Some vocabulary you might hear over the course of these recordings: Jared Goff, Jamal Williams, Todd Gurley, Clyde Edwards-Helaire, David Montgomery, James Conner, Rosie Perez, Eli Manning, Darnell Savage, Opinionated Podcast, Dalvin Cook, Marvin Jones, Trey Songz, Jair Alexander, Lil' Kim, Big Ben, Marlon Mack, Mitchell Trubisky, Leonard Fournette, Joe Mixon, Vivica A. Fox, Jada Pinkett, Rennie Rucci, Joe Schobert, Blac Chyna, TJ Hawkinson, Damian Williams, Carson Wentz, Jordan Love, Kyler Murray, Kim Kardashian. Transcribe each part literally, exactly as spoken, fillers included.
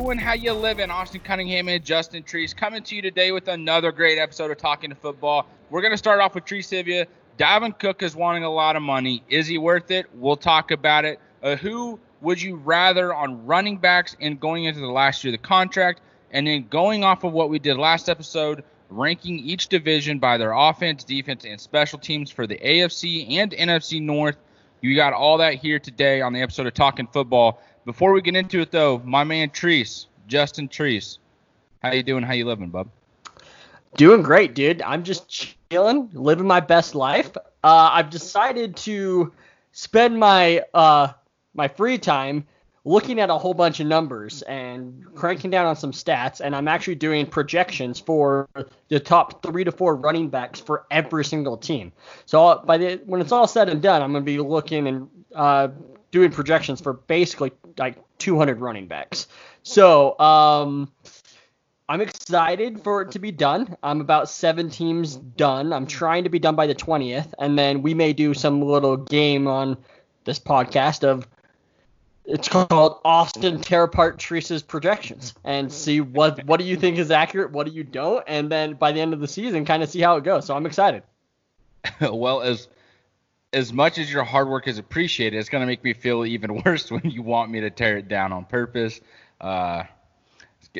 doing, how you living? Austin Cunningham and Justin Therese coming to you today with another great episode of Talking to Football. We're going to start off with Trucivia. Davin Cook is wanting a lot of money. Is he worth it? We'll talk about it. Uh, who would you rather on running backs and going into the last year of the contract? And then going off of what we did last episode, ranking each division by their offense, defense, and special teams for the A F C and N F C North. You got all that here today on the episode of Talking Football. Before we get into it, though, my man Therese, Justin Therese, how you doing? How you living, bub? Doing great, dude. I'm just chilling, living my best life. Uh, I've decided to spend my uh, my free time looking at a whole bunch of numbers and cranking down on some stats, and I'm actually doing projections for the top three to four running backs for every single team. So by the when it's all said and done, I'm going to be looking and uh, doing projections for basically like two hundred running backs. So um, I'm excited for it to be done. I'm about seven teams done. I'm trying to be done by the twentieth, and then we may do some little game on this podcast of it's called Austin Tear Apart Therese's Projections, and see what what do you think is accurate, what do you don't, and then by the end of the season, kind of see how it goes. So I'm excited. Well, as as much as your hard work is appreciated, it's going to make me feel even worse when you want me to tear it down on purpose. Uh,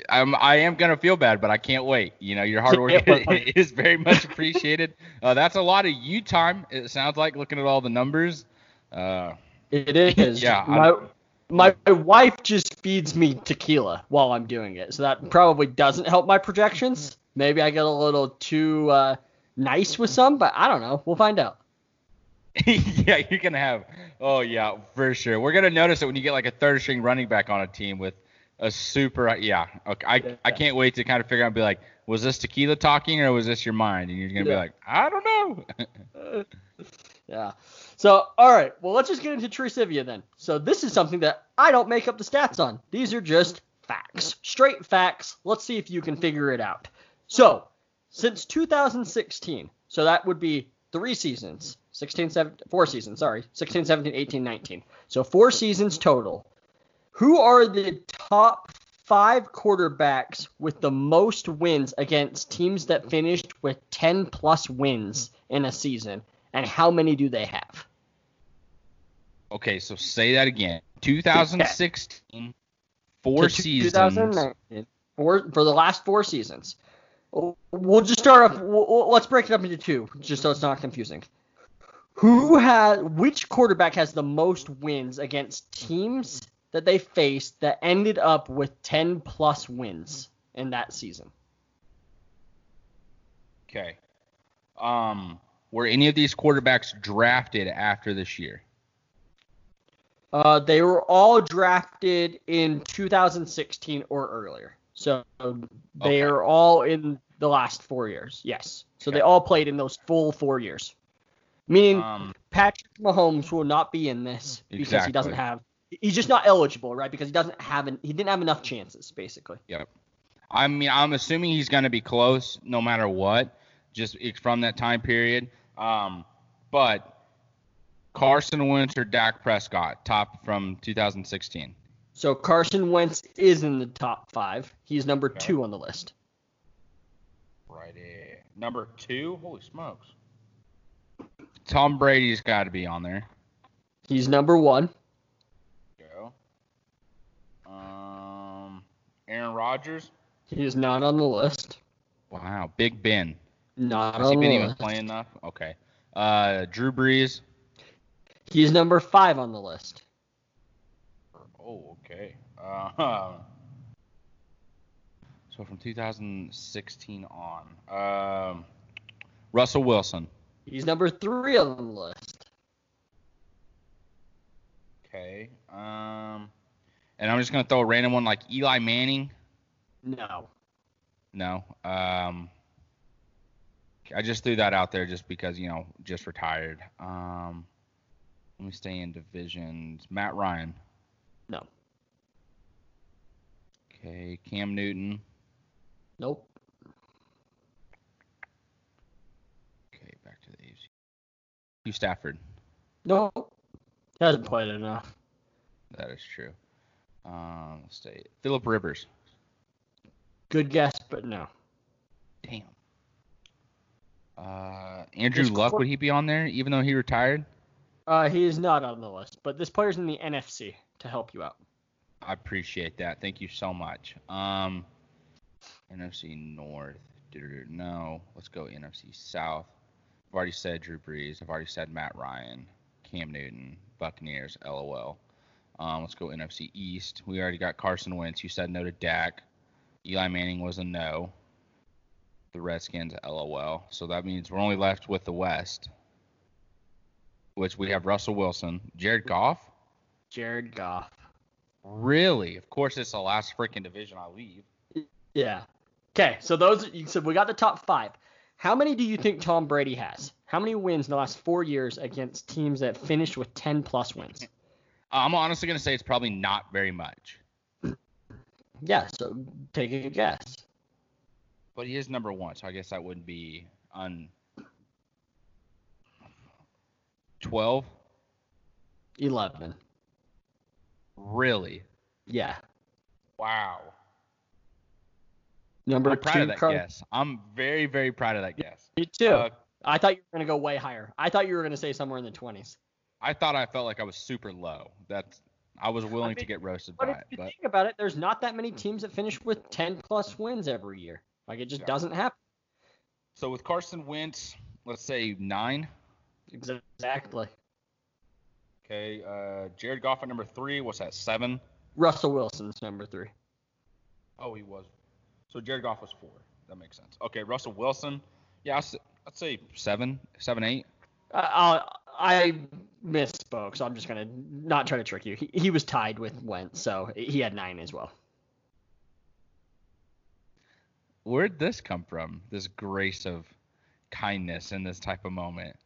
I'm I am going to feel bad, but I can't wait. You know, your hard work is very much appreciated. Uh, that's a lot of you time. It sounds like, looking at all the numbers. Uh, it is. Yeah. My, My wife just feeds me tequila while I'm doing it, so that probably doesn't help my projections. Maybe I get a little too uh, nice with some, but I don't know. We'll find out. Yeah, you're going to have – oh, yeah, for sure. We're going to notice it when you get like a third-string running back on a team with a super – yeah. Okay, I, I can't wait to kind of figure out and be like, was this tequila talking or was this your mind? And you're going to yeah. be like, I don't know. Yeah. So, all right, well, let's just get into Trucivia then. So this is something that I don't make up the stats on. These are just facts, straight facts. Let's see if you can figure it out. So since two thousand sixteen, so that would be three seasons, sixteen, seventeen, four seasons, sorry, sixteen, seventeen, eighteen, nineteen. So four seasons total. Who are the top five quarterbacks with the most wins against teams that finished with ten plus wins in a season, and how many do they have? Okay, so say that again. two thousand sixteen, four seasons. two thousand nineteen, four, for the last four seasons. We'll just start off. We'll, let's break it up into two, just so it's not confusing. Who has? Which quarterback has the most wins against teams that they faced that ended up with ten plus wins in that season? Okay. Um. Were any of these quarterbacks drafted after this year? Uh, they were all drafted in two thousand sixteen or earlier. So they okay. are all in the last four years, yes. So okay. they all played in those full four years. Meaning um, Patrick Mahomes will not be in this because exactly. he doesn't have – he's just not eligible, right, because he doesn't have an, he didn't have enough chances, basically. Yep. I mean, I'm assuming he's going to be close no matter what, just from that time period. Um, but Carson Wentz or Dak Prescott, top from two thousand sixteen. So Carson Wentz is in the top five. He's number okay. two on the list. Righty. Number two? Holy smokes. Tom Brady's got to be on there. He's number one. Go. Um, Aaron Rodgers? He is not on the list. Wow. Big Ben. Not Has on he been the even list. Playing enough? Okay. Uh, Drew Brees. He's number five on the list. Oh, okay. Uh, so from two thousand sixteen on. Um, Russell Wilson. He's number three on the list. Okay. Um, and I'm just going to throw a random one like Eli Manning. No. No. Um. I just threw that out there just because, you know, just retired. Um, let me stay in divisions. Matt Ryan. No. Okay. Cam Newton. Nope. Okay, back to the A F C. Hugh Stafford. Nope. He hasn't played enough. That is true. Um, let's say Philip Rivers. Good guess, but no. Damn. Uh, Andrew There's Luck, cor- would he be on there, even though he retired? Uh, he is not on the list, but this player's in the N F C to help you out. I appreciate that. Thank you so much. Um, N F C North. No. Let's go N F C South. I've already said Drew Brees. I've already said Matt Ryan. Cam Newton. Buccaneers. LOL. Um, let's go N F C East. We already got Carson Wentz. You said no to Dak. Eli Manning was a no. The Redskins. LOL. So that means we're only left with the West, which we have Russell Wilson. Jared Goff? Jared Goff. Really? Of course it's the last freaking division I leave. Yeah. Okay, so those you said we got the top five. How many do you think Tom Brady has? How many wins in the last four years against teams that finished with ten plus wins? I'm honestly going to say it's probably not very much. Yeah, so take a guess. But he is number one, so I guess that wouldn't be on twelve? eleven. Really? Yeah. Wow. Number I'm proud two, of that Car- guess. I'm very, very proud of that guess. Me too. Uh, I thought you were going to go way higher. I thought you were going to say somewhere in the twenties. I thought I felt like I was super low. That's I was willing I mean, to get roasted by it. But if you but, think about it, there's not that many teams that finish with ten plus wins every year. Like, it just yeah. doesn't happen. So with Carson Wentz, let's say nine. Exactly. Okay, uh, Jared Goff at number three. What's that, seven? Russell Wilson's number three. Oh, he was. So Jared Goff was four. That makes sense. Okay, Russell Wilson. Yeah, I'd say seven, seven, eight. Uh, I misspoke, so I'm just going to not try to trick you. He, he was tied with Wentz, so he had nine as well. Where'd this come from, this grace of kindness in this type of moment?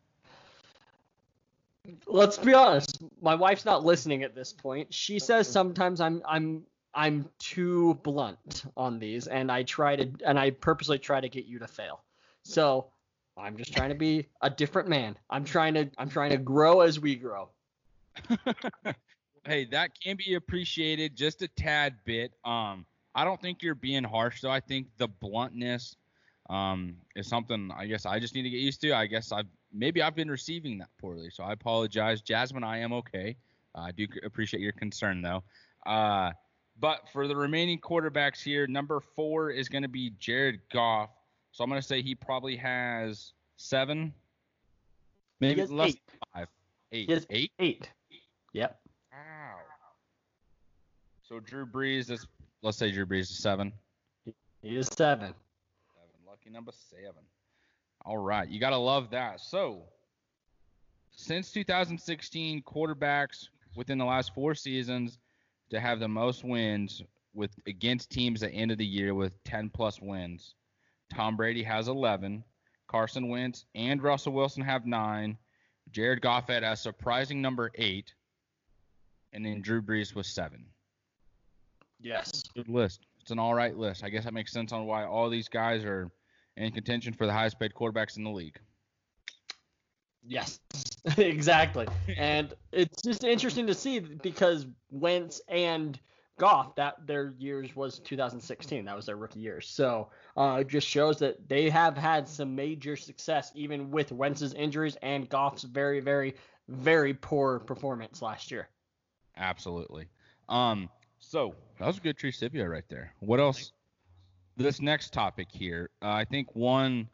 Let's be honest. My wife's not listening at this point. She says sometimes I'm I'm I'm too blunt on these, and I try to and I purposely try to get you to fail. So I'm just trying to be a different man. I'm trying to I'm trying to grow as we grow. Hey, that can be appreciated just a tad bit. Um, I don't think you're being harsh though. I think the bluntness um is something I guess I just need to get used to. I guess I've Maybe I've been receiving that poorly, so I apologize. Jasmine, I am okay. Uh, I do appreciate your concern, though. Uh, but for the remaining quarterbacks here, number four is going to be Jared Goff. So I'm going to say he probably has seven, maybe has less eight. Than five. Eight. He has eight? Eight. Yep. Wow. So Drew Brees is, let's say Drew Brees is seven. He is seven. Seven. Lucky number seven. All right, you got to love that. So, since two thousand sixteen, quarterbacks within the last four seasons to have the most wins with against teams at the end of the year with ten plus wins. Tom Brady has eleven. Carson Wentz and Russell Wilson have nine. Jared Goff at a surprising number eight. And then Drew Brees was seven. Yes. Good list. It's an all right list. I guess that makes sense on why all these guys are – in contention for the highest paid quarterbacks in the league. Yes, exactly. And it's just interesting to see because Wentz and Goff, that their years was two thousand sixteen. That was their rookie year. So uh, it just shows that they have had some major success, even with Wentz's injuries and Goff's very, very, very poor performance last year. Absolutely. Um. So that was a good Trucivia right there. What else? This next topic here, uh, I think one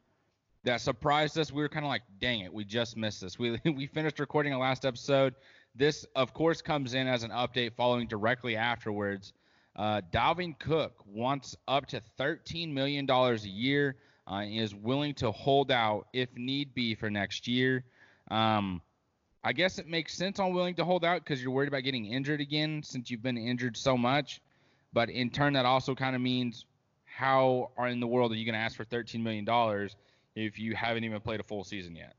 that surprised us, we were kind of like, dang it, we just missed this. We we finished recording a last episode. This, of course, comes in as an update following directly afterwards. Uh, Davin Cook wants up to thirteen million dollars a year uh, and is willing to hold out if need be for next year. Um, I guess it makes sense on willing to hold out because you're worried about getting injured again since you've been injured so much. But in turn, that also kind of means – how are in the world are you going to ask for thirteen million dollars if you haven't even played a full season yet?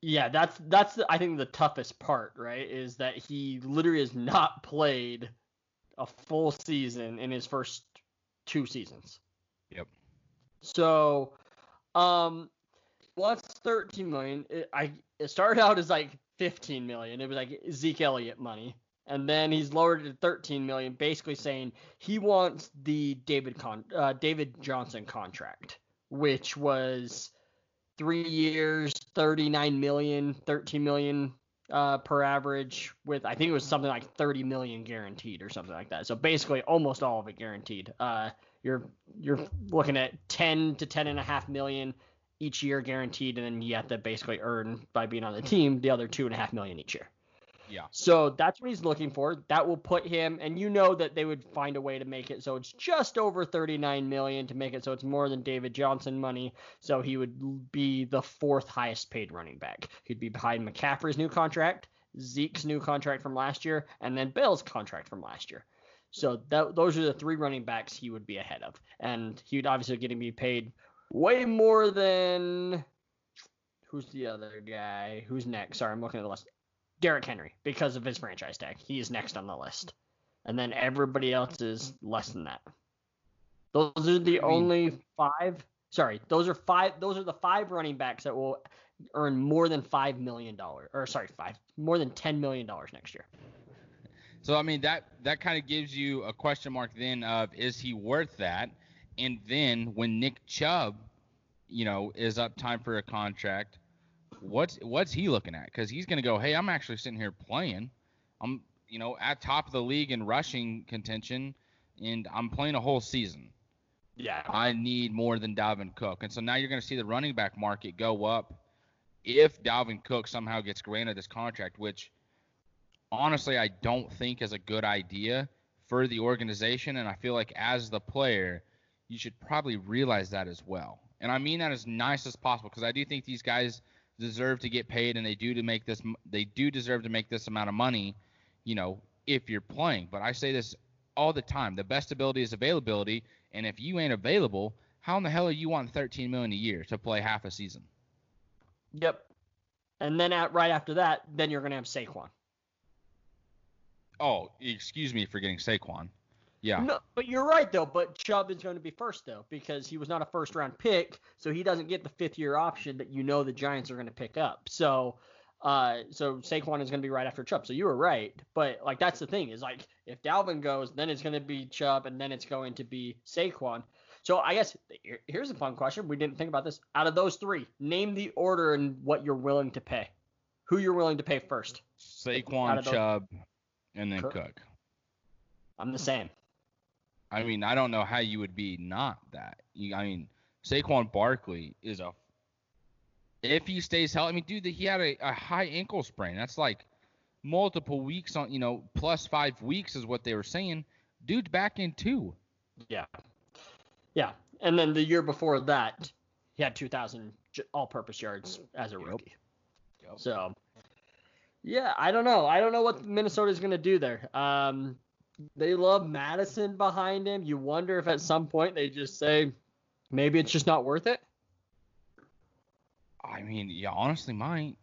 Yeah, that's that's the, I think the toughest part, right, is that he literally has not played a full season in his first two seasons. Yep. So, um, what's thirteen million? It, I it started out as like fifteen million. It was like Zeke Elliott money. And then he's lowered it to thirteen million dollars, basically saying he wants the David Con- uh, David Johnson contract, which was three years, thirty-nine million dollars, thirteen million dollars uh, per average, with I think it was something like thirty million dollars guaranteed or something like that. So basically almost all of it guaranteed. Uh, you're you're looking at ten to ten point five million dollars each year guaranteed, and then you have to basically earn by being on the team the other two point five million dollars each year. Yeah. So that's what he's looking for. That will put him, and you know that they would find a way to make it so it's just over thirty-nine million dollars to make it so it's more than David Johnson money. So he would be the fourth highest paid running back. He'd be behind McCaffrey's new contract, Zeke's new contract from last year, and then Bell's contract from last year. So that, those are the three running backs he would be ahead of, and he would obviously get to be paid way more than who's the other guy? Who's next? Sorry, I'm looking at the list. Derrick Henry, because of his franchise tag. He is next on the list. And then everybody else is less than that. Those are the only five. Sorry, those are five. Those are the five running backs that will earn more than five million dollars. Or sorry, five more than ten million dollars next year. So, I mean, that, that kind of gives you a question mark then of, is he worth that? And then when Nick Chubb, you know, is up time for a contract, What's what's he looking at? Because he's going to go, hey, I'm actually sitting here playing. I'm, you know, at top of the league in rushing contention, and I'm playing a whole season. Yeah. I need more than Davin Cook. And so now you're going to see the running back market go up if Davin Cook somehow gets granted this contract, which honestly I don't think is a good idea for the organization. And I feel like as the player, you should probably realize that as well. And I mean that as nice as possible, because I do think these guys – deserve to get paid, and they do to make this they do deserve to make this amount of money, you know, if you're playing. But I say this all the time, the best ability is availability, and if you ain't available, how in the hell are you wanting thirteen million dollars a year to play half a season? Yep. And then at, right after that, then you're going to have Saquon. Oh, excuse me for getting Saquon. Yeah. No, but you're right, though. But Chubb is going to be first, though, because he was not a first-round pick, so he doesn't get the fifth-year option that you know the Giants are going to pick up. So uh, so Saquon is going to be right after Chubb. So you were right. But, like, that's the thing is, like, if Dalvin goes, then it's going to be Chubb, and then it's going to be Saquon. So I guess here's a fun question. We didn't think about this. Out of those three, name the order and what you're willing to pay. Who you're willing to pay first. Saquon, Chubb, and then Cook. Cook. I'm the same. I mean, I don't know how you would be not that. You, I mean, Saquon Barkley is a – if he stays healthy – I mean, dude, he had a, a high ankle sprain. That's like multiple weeks on – you know, plus five weeks is what they were saying. Dude's back in two. Yeah. Yeah. And then the year before that, he had two thousand all-purpose yards as a rookie. Yep. Yep. So, yeah, I don't know. I don't know what Minnesota's going to do there. Um They love Madison behind him. You wonder if at some point they just say, maybe it's just not worth it. I mean, you honestly might.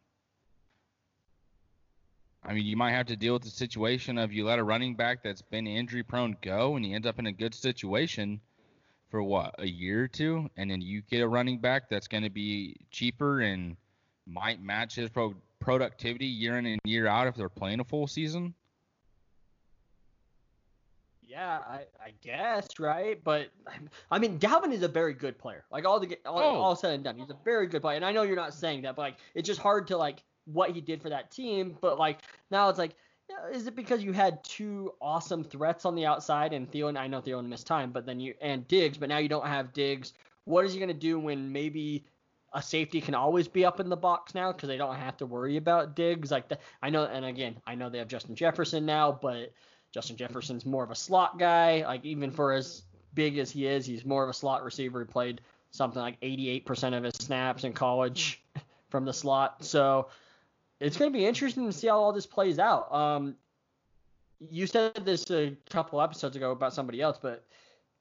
I mean, you might have to deal with the situation of you let a running back that's been injury prone go, and you end up in a good situation for what, a year or two, and then you get a running back that's going to be cheaper and might match his pro- productivity year in and year out if they're playing a full season. Yeah, I, I guess, right? But, I mean, Dalvin is a very good player. Like, all the all, oh. all said and done, he's a very good player. And I know you're not saying that, but, like, it's just hard to, like, what he did for that team. But, like, now it's like, is it because you had two awesome threats on the outside and Thielen? I know Thielen missed time, but then you – and Diggs, but now you don't have Diggs. What is he going to do when maybe – a safety can always be up in the box now because they don't have to worry about Diggs like that. I know, and again, I know they have Justin Jefferson now, but Justin Jefferson's more of a slot guy. Like, even for as big as he is, he's more of a slot receiver. He played something like eighty-eight percent of his snaps in college from the slot. So it's going to be interesting to see how all this plays out. Um, you said this a couple episodes ago about somebody else, but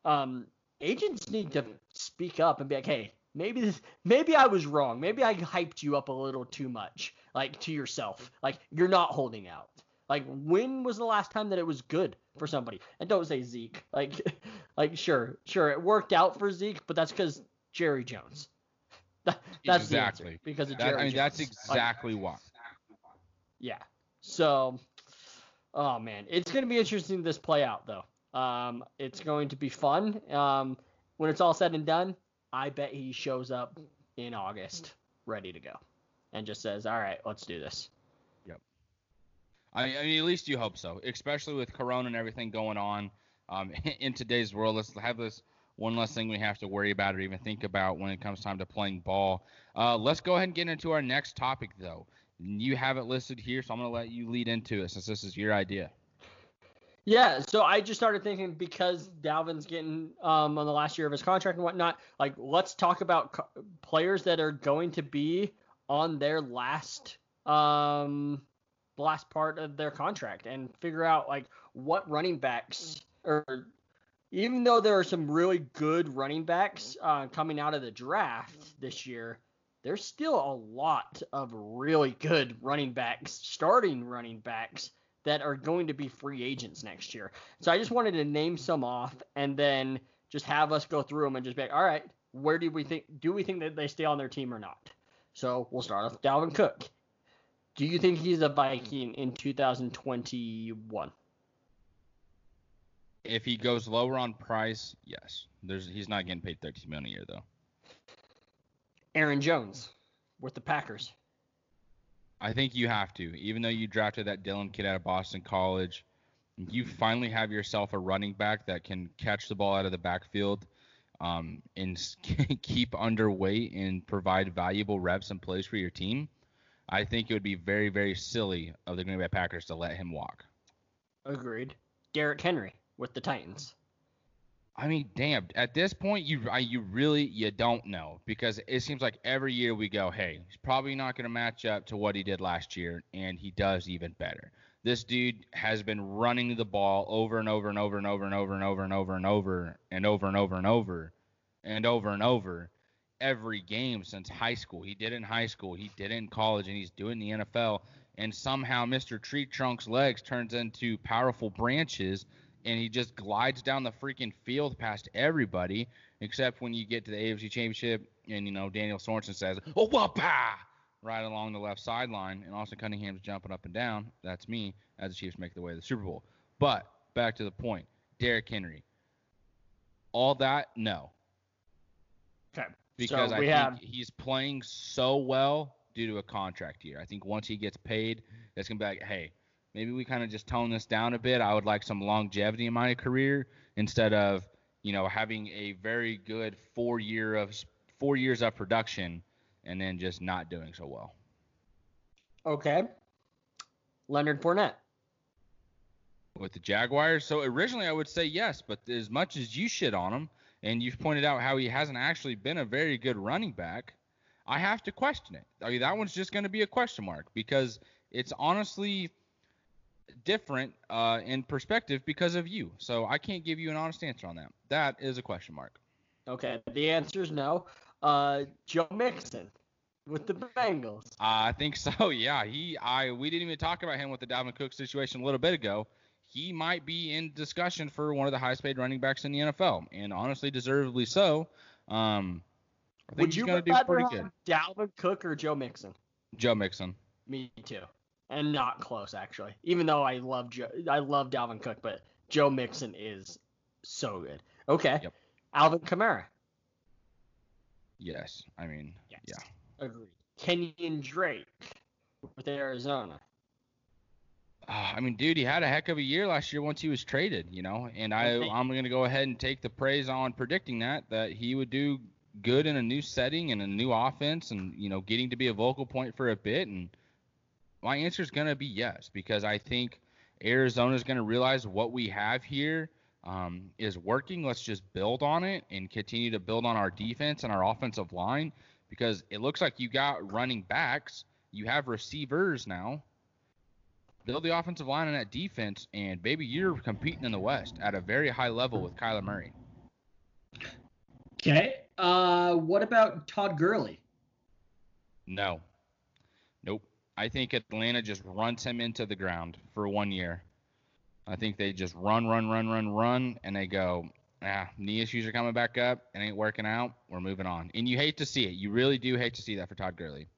um, agents need to speak up and be like, hey, Maybe this, maybe I was wrong. Maybe I hyped you up a little too much, like, to yourself. Like, you're not holding out. Like, when was the last time that it was good for somebody? And don't say Zeke. Like, like sure, sure, it worked out for Zeke, but that's because Jerry Jones. That, that's exactly. The answer, because of that, Jerry I mean, Jones. That's exactly like, why. Yeah. So, Oh, man. It's going to be interesting this play out, though. Um, it's going to be fun. Um, when it's all said and done, I bet he shows up in August ready to go and just says, all right, let's do this. Yep. I, I mean, at least you hope so, especially with Corona and everything going on um, in today's world. Let's have this one less thing we have to worry about or even think about when it comes time to playing ball. Uh, let's go ahead and get into our next topic, though. You have it listed here, so I'm going to let you lead into it since this is your idea. Yeah, so I just started thinking because Dalvin's getting um, on the last year of his contract and whatnot, like let's talk about co- players that are going to be on their last um, last part of their contract and figure out like what running backs are, even though there are some really good running backs uh, coming out of the draft this year, there's still a lot of really good running backs, starting running backs, that are going to be free agents next year. So I just wanted to name some off and then just have us go through them and just be like, all right, where do we think, do we think that they stay on their team or not? So we'll start off with Dalvin Cook. Do you think he's a Viking in two thousand twenty-one? If he goes lower on price, yes. There's, he's not getting paid thirteen million dollars a year, though. Aaron Jones with the Packers. I think you have to. Even though you drafted that Dylan kid out of Boston College, you finally have yourself a running back that can catch the ball out of the backfield um, and keep underweight and provide valuable reps and plays for your team. I think it would be very, very silly of the Green Bay Packers to let him walk. Agreed. Derrick Henry with the Titans. I mean, damn. At this point, you you really you don't know because it seems like every year we go, hey, he's probably not going to match up to what he did last year, and he does even better. This dude has been running the ball over and over and over and over and over and over and over and over and over and over and over and over and over every game since high school. He did it in high school, he did it in college, and he's doing it in the N F L. And somehow, Mister Tree Trunk's legs turns into powerful branches. And he just glides down the freaking field past everybody, except when you get to the A F C Championship and, you know, Daniel Sorensen says, oh, whoop-ah, right along the left sideline. And Austin Cunningham's jumping up and down. That's me as the Chiefs make the way to the Super Bowl. But back to the point, Derrick Henry. All that, no. Okay. Because so I think have- he's playing so well due to a contract year. I think once he gets paid, that's going to be like, hey, maybe we kind of just tone this down a bit. I would like some longevity in my career instead of, you know, having a very good four year of four years of production and then just not doing so well. Okay. Leonard Fournette. With the Jaguars. So originally I would say yes, but as much as you shit on him and you've pointed out how he hasn't actually been a very good running back, I have to question it. I mean, that one's just going to be a question mark because it's honestly – different uh, in perspective because of you. So I can't give you an honest answer on that. That is a question mark. Okay. The answer is no. Uh, Joe Mixon with the Bengals. Uh, I think so. Yeah. He, I, we didn't even talk about him with the Dalvin Cook situation a little bit ago. He might be in discussion for one of the highest paid running backs in the N F L and honestly deservedly so. Um, I think Would he's you going to do pretty good. Dalvin Cook or Joe Mixon? Joe Mixon. Me too. And not close, actually. Even though I love Joe, I love Dalvin Cook, but Joe Mixon is so good. Okay. Yep. Alvin Kamara. Yes. I mean, yes. Yeah. Agreed. Kenyon Drake with Arizona. Uh, I mean, dude, he had a heck of a year last year once he was traded, you know. And I, okay. I'm going to go ahead and take the praise on predicting that, that he would do good in a new setting and a new offense and, you know, getting to be a vocal point for a bit and – my answer is going to be yes, because I think Arizona is going to realize what we have here um, is working. Let's just build on it and continue to build on our defense and our offensive line, because it looks like you got running backs. You have receivers now. Build the offensive line and that defense, and baby, you're competing in the West at a very high level with Kyler Murray. Okay. Uh, what about Todd Gurley? No. Nope. I think Atlanta just runs him into the ground for one year. I think they just run, run, run, run, run, and they go, ah, knee issues are coming back up. It ain't working out. We're moving on. And you hate to see it. You really do hate to see that for Todd Gurley.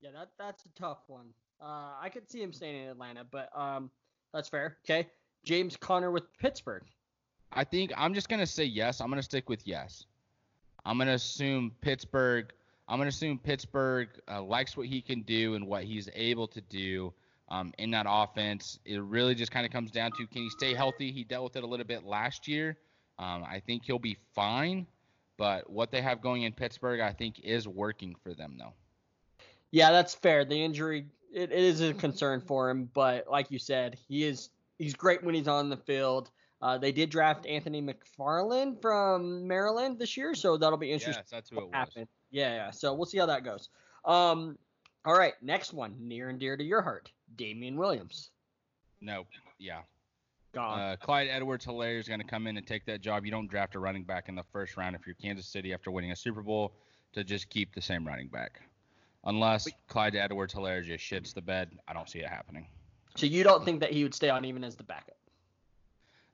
Yeah, that that's a tough one. Uh, I could see him staying in Atlanta, but um, That's fair. Okay. James Conner with Pittsburgh. I think I'm just going to say yes. I'm going to stick with yes. I'm going to assume Pittsburgh – I'm going to assume Pittsburgh uh, likes what he can do and what he's able to do um, in that offense. It really just kind of comes down to, can he stay healthy? He dealt with it a little bit last year. Um, I think he'll be fine, but what they have going in Pittsburgh, I think, is working for them, though. Yeah, that's fair. The injury, it, it is a concern for him, but like you said, he is he's great when he's on the field. Uh, they did draft Anthony McFarland from Maryland this year, so that'll be interesting. Yes, that's who it was. Yeah, yeah, so we'll see how that goes. Um, all right, next one, near and dear to your heart, Damian Williams. Nope, yeah. Gone. Uh, Clyde Edwards-Helaire is going to come in and take that job. You don't draft a running back in the first round if you're Kansas City after winning a Super Bowl to just keep the same running back. Unless Wait. Clyde Edwards-Helaire just shits the bed, I don't see it happening. So you don't think that he would stay on even as the backup?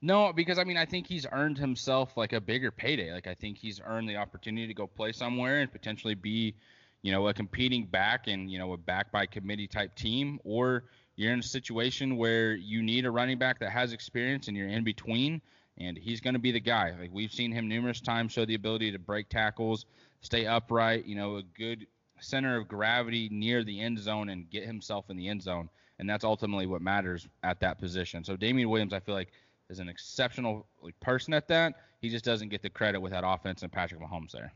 No, because, I mean, I think he's earned himself, like, a bigger payday. Like, I think he's earned the opportunity to go play somewhere and potentially be, you know, a competing back and, you know, a back-by-committee type team. Or you're in a situation where you need a running back that has experience and you're in between, and he's going to be the guy. Like, we've seen him numerous times show the ability to break tackles, stay upright, you know, a good center of gravity near the end zone and get himself in the end zone. And that's ultimately what matters at that position. So Damian Williams, I feel like, is an exceptional person at that. He just doesn't get the credit with that offense and Patrick Mahomes there.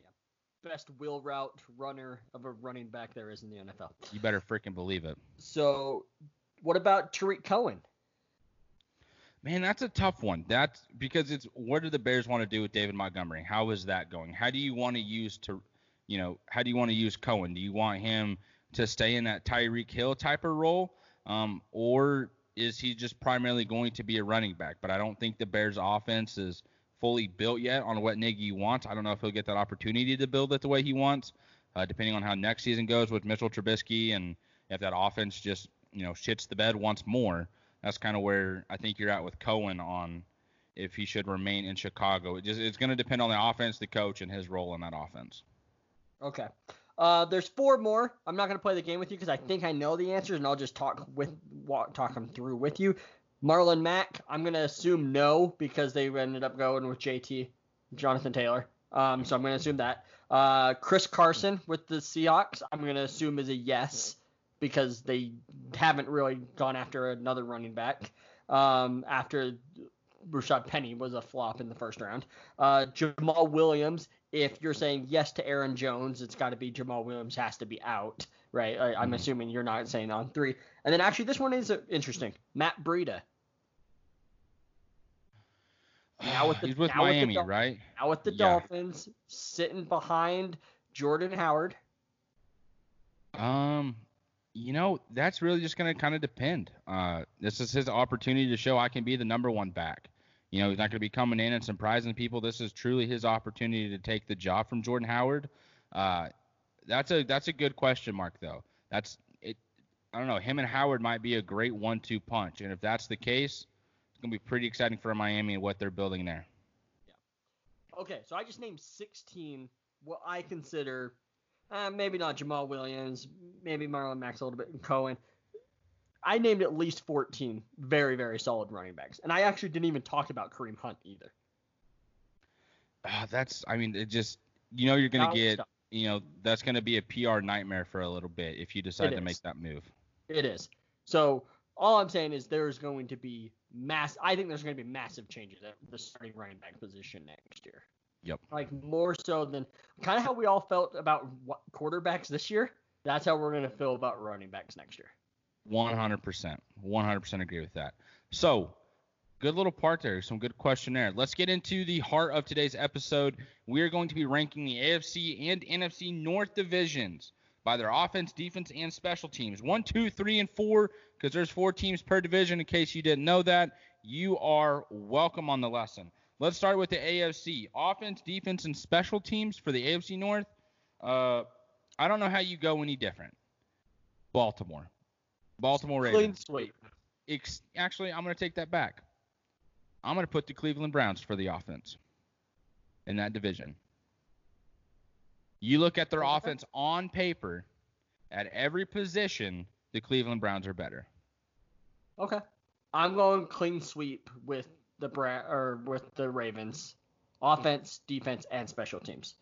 Yeah. Best wheel route runner of a running back there is in the N F L. You better freaking believe it. So what about Tariq Cohen? Man, that's a tough one. That's because it's what do the Bears want to do with David Montgomery? How is that going? How do you want to use to, you know, how do you want to use Cohen? Do you want him to stay in that Tyreek Hill type of role? Um, or is he just primarily going to be a running back? But I don't think the Bears' offense is fully built yet on what Nagy wants. I don't know if he'll get that opportunity to build it the way he wants, uh, depending on how next season goes with Mitchell Trubisky and if that offense just, you know, shits the bed once more. That's kind of where I think you're at with Cohen on if he should remain in Chicago. It just, it's going to depend on the offense, the coach, and his role in that offense. Okay. Uh, there's four more. I'm not going to play the game with you because I think I know the answers, and I'll just talk with walk, talk them through with you. Marlon Mack, I'm going to assume no because they ended up going with J T, Jonathan Taylor. Um, so I'm going to assume that. Uh, Chris Carson with the Seahawks, I'm going to assume is a yes because they haven't really gone after another running back um, after Rashad Penny was a flop in the first round. Uh, Jamal Williams. If you're saying yes to Aaron Jones, it's got to be Jamal Williams has to be out, right? I, I'm assuming you're not saying on three. And then actually this one is interesting. Matt Breida. Now with the, He's with now Miami, with the Dolphins, right? Now with the yeah. Dolphins, sitting behind Jordan Howard. Um, you know, that's really just going to kind of depend. Uh, this is his opportunity to show I can be the number one back. You know, he's not going to be coming in and surprising people. This is truly his opportunity to take the job from Jordan Howard. Uh, that's a that's a good question mark, though. That's it. I don't know. Him and Howard might be a great one two punch. And if that's the case, it's going to be pretty exciting for Miami and what they're building there. Yeah. Okay, so I just named sixteen what I consider uh, maybe not Jamal Williams, maybe Marlon Mack a little bit, and Cohen. I named at least fourteen very, very solid running backs. And I actually didn't even talk about Kareem Hunt either. Uh, that's, I mean, it just, you know, you're going to get, stuff. you know, that's going to be a P R nightmare for a little bit if you decide it to is. make that move. It is. So all I'm saying is there's going to be mass, I think there's going to be massive changes at the starting running back position next year. Yep. Like more so than kind of how we all felt about what, quarterbacks this year. That's how we're going to feel about running backs next year. one hundred percent. one hundred percent agree with that. So, good little part there. Some good questionnaire. Let's get into the heart of today's episode. We are going to be ranking the A F C and N F C North divisions by their offense, defense, and special teams. One, two, three, and four, because there's four teams per division. In case you didn't know that, you are welcome on the lesson. Let's start with the A F C. Offense, defense, and special teams for the A F C North. Uh, I don't know how you go any different. Baltimore. Baltimore Ravens. Clean sweep. Actually, I'm going to take that back. I'm going to put the Cleveland Browns for the offense in that division. You look at their okay. offense on paper, at every position, the Cleveland Browns are better. Okay. I'm going clean sweep with the Bra- or with the Ravens, offense, defense, and special teams.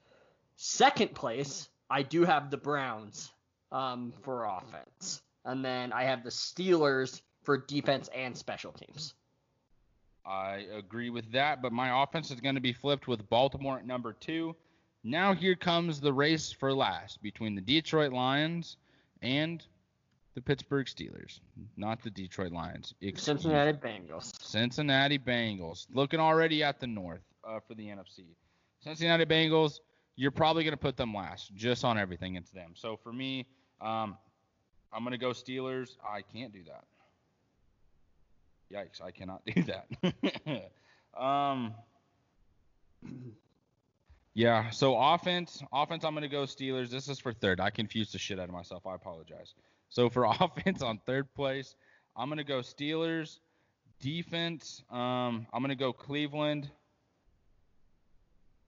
Second place, I do have the Browns um, for offense, and then I have the Steelers for defense and special teams. I agree with that, but my offense is going to be flipped with Baltimore at number two. Now here comes the race for last between the Detroit Lions and the Pittsburgh Steelers. Not the Detroit Lions. Cincinnati Bengals. Cincinnati Bengals. Looking already at the north uh, for the N F C. Cincinnati Bengals, you're probably going to put them last just on everything. It's them. So for me, um, I'm going to go Steelers. I can't do that. Yikes, I cannot do that. um, yeah, so offense, offense, I'm going to go Steelers. This is for third. I confused the shit out of myself. I apologize. So for offense on third place, I'm going to go Steelers. Defense, um, I'm going to go Cleveland.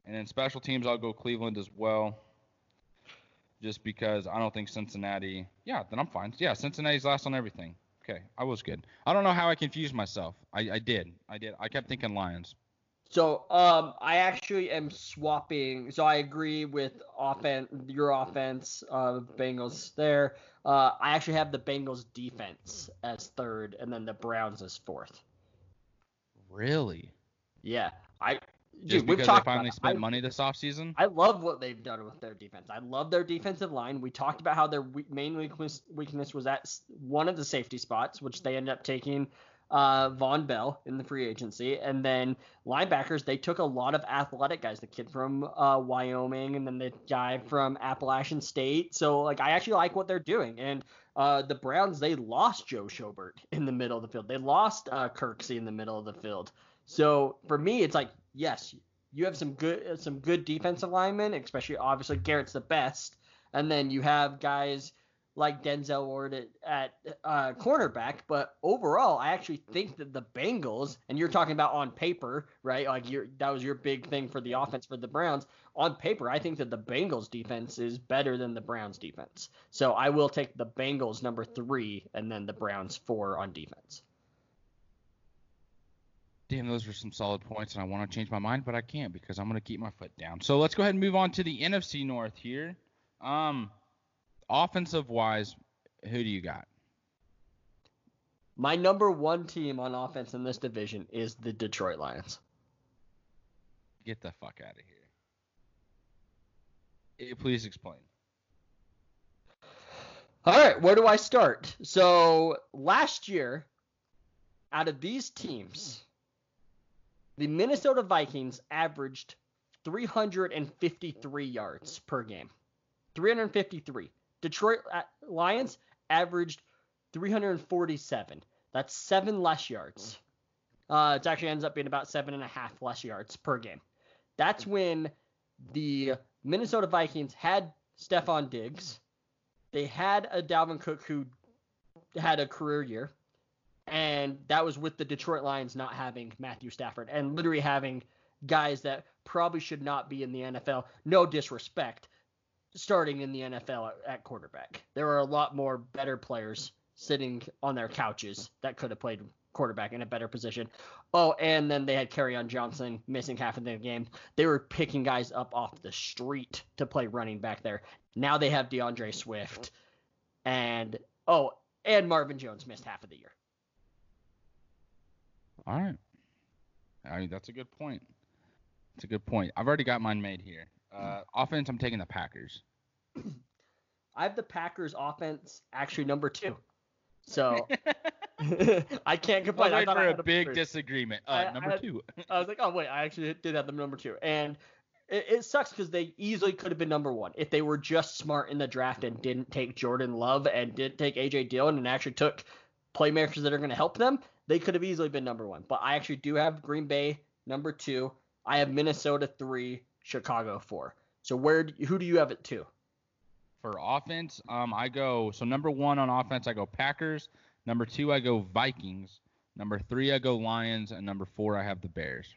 And then special teams, I'll go Cleveland as well. Just because I don't think Cincinnati – yeah, then I'm fine. Yeah, Cincinnati's last on everything. Okay, I was good. I don't know how I confused myself. I, I did. I did. I kept thinking Lions. So um, I actually am swapping. So I agree with offense, your offense, uh, Bengals there. Uh, I actually have the Bengals defense as third, and then the Browns as fourth. Really? Yeah. I Just dude, because we've talked they finally spent I, money this offseason? I love what they've done with their defense. I love their defensive line. We talked about how their we- main weakness, weakness was at one of the safety spots, which they ended up taking uh, Von Bell in the free agency. And then linebackers, they took a lot of athletic guys, the kid from uh, Wyoming and then the guy from Appalachian State. So, like, I actually like what they're doing. And uh, the Browns, they lost Joe Schobert in the middle of the field. They lost uh, Kirksey in the middle of the field. So for me, it's like, yes, you have some good some good defensive linemen, especially obviously Garrett's the best. And then you have guys like Denzel Ward at, at uh, cornerback. But overall, I actually think that the Bengals, and you're talking about on paper, right? Like you're, that was your big thing for the offense for the Browns. On paper, I think that the Bengals defense is better than the Browns defense. So I will take the Bengals number three and then the Browns four on defense. Damn, those were some solid points, and I want to change my mind, but I can't because I'm going to keep my foot down. So let's go ahead and move on to the N F C North here. Um, offensive-wise, who do you got? My number one team on offense in this division is the Detroit Lions. Get the fuck out of here. Please explain. All right, where do I start? So last year, out of these teams – the Minnesota Vikings averaged three hundred fifty-three yards per game. three hundred fifty-three. Detroit Lions averaged three hundred forty-seven. That's seven less yards. Uh, it actually ends up being about seven and a half less yards per game. That's when the Minnesota Vikings had Stefon Diggs. They had a Davin Cook who had a career year. And that was with the Detroit Lions not having Matthew Stafford and literally having guys that probably should not be in the N F L, no disrespect, starting in the N F L at, at quarterback. There are a lot more better players sitting on their couches that could have played quarterback in a better position. Oh, and then they had Kerryon Johnson missing half of the game. They were picking guys up off the street to play running back there. Now they have DeAndre Swift. And, oh, and Marvin Jones missed half of the year. All right. I mean, that's a good point. That's a good point. I've already got mine made here. Uh, offense, I'm taking the Packers. I have the Packers offense actually number two. So I can't complain. I, I thought for I had a big three. Disagreement. Uh, I, number I had, two. I was like, oh, wait, I actually did have them number two. And it, it sucks because they easily could have been number one if they were just smart in the draft and didn't take Jordan Love and didn't take A J. Dillon and actually took playmakers that are going to help them. They could have easily been number one, but I actually do have Green Bay number two. I have Minnesota three, Chicago four. So where do, who do you have at two? For offense, um, I go – so number one on offense, I go Packers. Number two, I go Vikings. Number three, I go Lions. And number four, I have the Bears.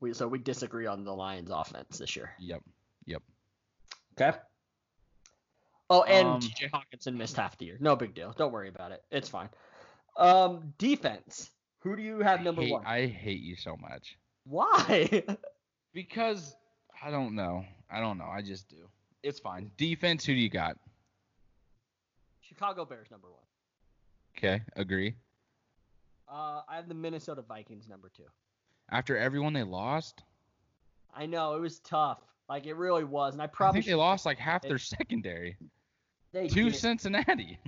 We, so we disagree on the Lions offense this year. Yep, yep. Okay. Oh, and um, T J Hawkinson missed half the year. No big deal. Don't worry about it. It's fine. Um, defense. Who do you have I number hate, one? I hate you so much. Why? Because I don't know. I don't know. I just do. It's fine. Defense, who do you got? Chicago Bears, number one. Okay, agree. Uh, I have the Minnesota Vikings, number two. After everyone they lost? I know. It was tough. Like, it really was. And I probably I think they lost, like, half it, their secondary. They to did. Cincinnati.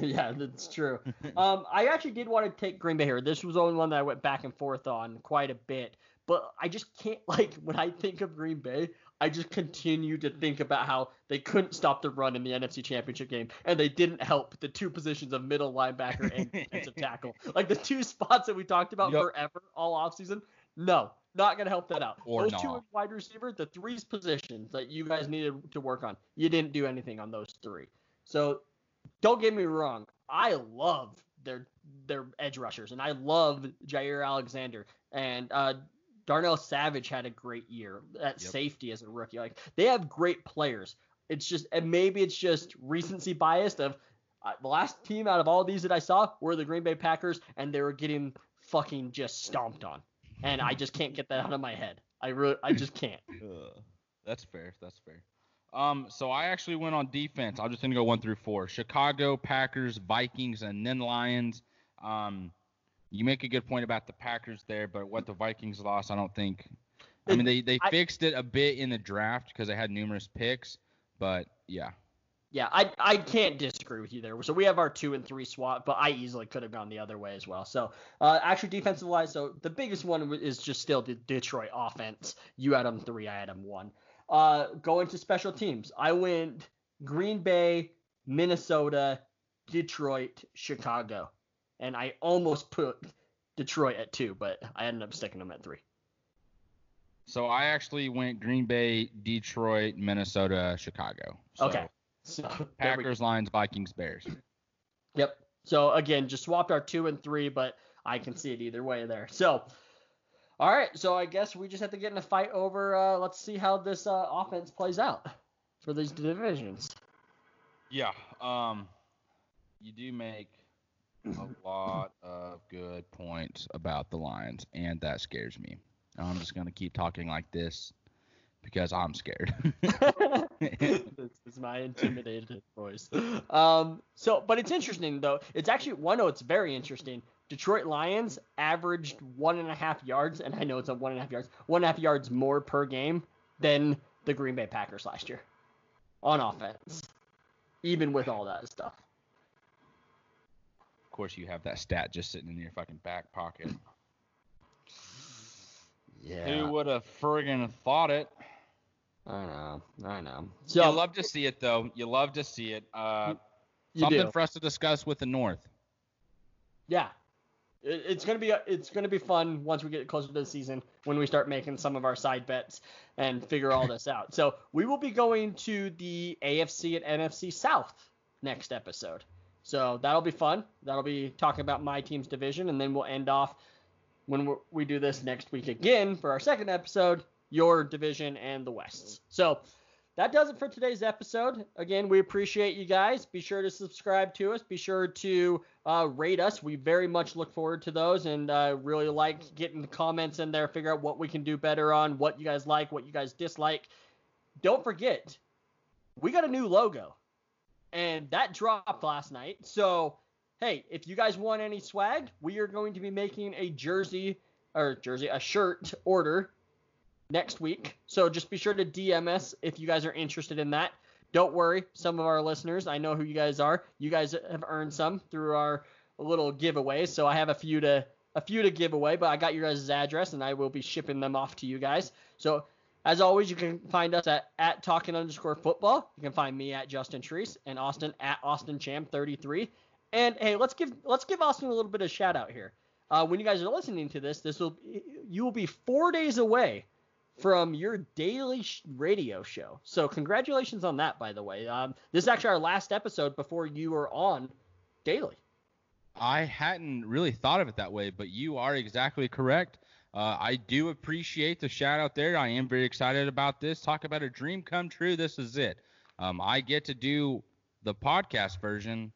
Yeah, that's true. Um, I actually did want to take Green Bay here. This was the only one that I went back and forth on quite a bit. But I just can't, like, when I think of Green Bay, I just continue to think about how they couldn't stop the run in the N F C Championship game, and they didn't help the two positions of middle linebacker and defensive tackle. Like, the two spots that we talked about yep. forever all offseason, no, not going to help that out. Or those not. two wide receiver, the three positions that you guys needed to work on, you didn't do anything on those three. So don't get me wrong, I love their their edge rushers, and I love Jair Alexander, and uh Darnell Savage had a great year at yep. safety as a rookie. Like, they have great players. It's just, and maybe it's just recency bias of uh, the last team out of all these that I saw were the Green Bay Packers, and they were getting fucking just stomped on. And I just can't get that out of my head. I re- I just can't. Uh, that's fair. That's fair. Um, so I actually went on defense. I'm just going to go one through four. Chicago, Packers, Vikings, and then Lions. Um, You make a good point about the Packers there, but what the Vikings lost, I don't think. I mean, they, they I, fixed it a bit in the draft because they had numerous picks, but yeah. Yeah, I I can't disagree with you there. So we have our two and three swap, but I easily could have gone the other way as well. So uh, actually defensive line, so the biggest one is just still the Detroit offense. You had them three, I had them one. Uh, going to special teams, I went Green Bay, Minnesota, Detroit, Chicago. And I almost put Detroit at two, but I ended up sticking them at three. So I actually went Green Bay, Detroit, Minnesota, Chicago. So okay. So Packers, Lions, Vikings, Bears. Yep. So, again, just swapped our two and three, but I can see it either way there. So, all right. So I guess we just have to get in a fight over uh, – let's see how this uh, offense plays out for these divisions. Yeah. Um, you do make – a lot of good points about the Lions, and that scares me. I'm just going to keep talking like this because I'm scared. This is my intimidated voice. Um, so, but it's interesting, though. It's actually, one, oh, it's very interesting. Detroit Lions averaged one and a half yards, and I know it's a one and a half yards, one and a half yards more per game than the Green Bay Packers last year on offense, even with all that stuff. Course you have that stat just sitting in your fucking back pocket. Yeah. Who would have friggin' thought it? I know. I know. So you love to see it though. You love to see it. Uh you something do. For us to discuss with the North. Yeah. It, it's gonna be it's gonna be fun once we get closer to the season when we start making some of our side bets and figure all this out. So we will be going to the A F C and N F C South next episode. So that'll be fun. That'll be talking about my team's division, and then we'll end off when we're, we do this next week again for our second episode, your division and the West's. So that does it for today's episode. Again, we appreciate you guys. Be sure to subscribe to us. Be sure to uh, rate us. We very much look forward to those, and uh, really like getting the comments in there, figure out what we can do better on, what you guys like, what you guys dislike. Don't forget, we got a new logo. And that dropped last night. So, hey, if you guys want any swag, we are going to be making a jersey or jersey, a shirt order next week. So just be sure to D M us if you guys are interested in that. Don't worry. Some of our listeners, I know who you guys are. You guys have earned some through our little giveaway. So I have a few to a few to give away, but I got your guys' address and I will be shipping them off to you guys. So as always, you can find us at, at talking underscore football. You can find me at Justin Therese and Austin at Austin Cham thirty-three. And hey, let's give let's give Austin a little bit of shout out here. Uh, when you guys are listening to this, this will you will be four days away from your daily sh- radio show. So congratulations on that, by the way. Um, this is actually our last episode before you are on daily. I hadn't really thought of it that way, but you are exactly correct. Uh, I do appreciate the shout out there. I am very excited about this. Talk about a dream come true. This is it. Um, I get to do the podcast version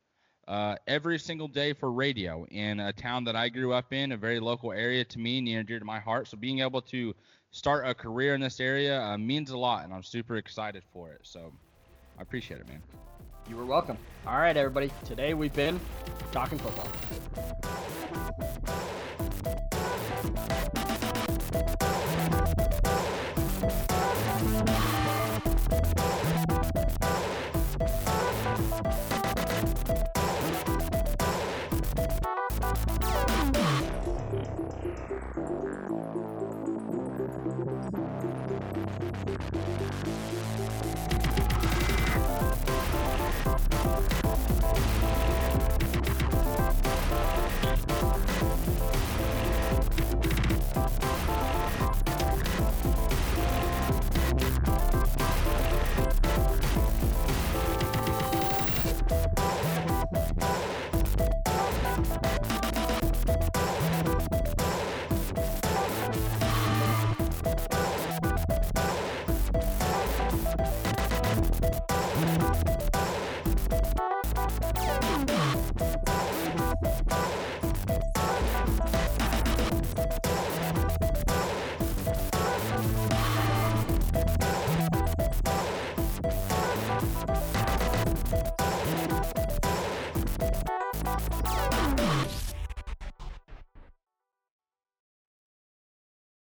uh, uh, every single day for radio in a town that I grew up in, a very local area to me, near and dear to my heart. So being able to start a career in this area uh, means a lot, and I'm super excited for it. So I appreciate it, man. You were welcome. All right, everybody. Today we've been talking football. We'll be right back.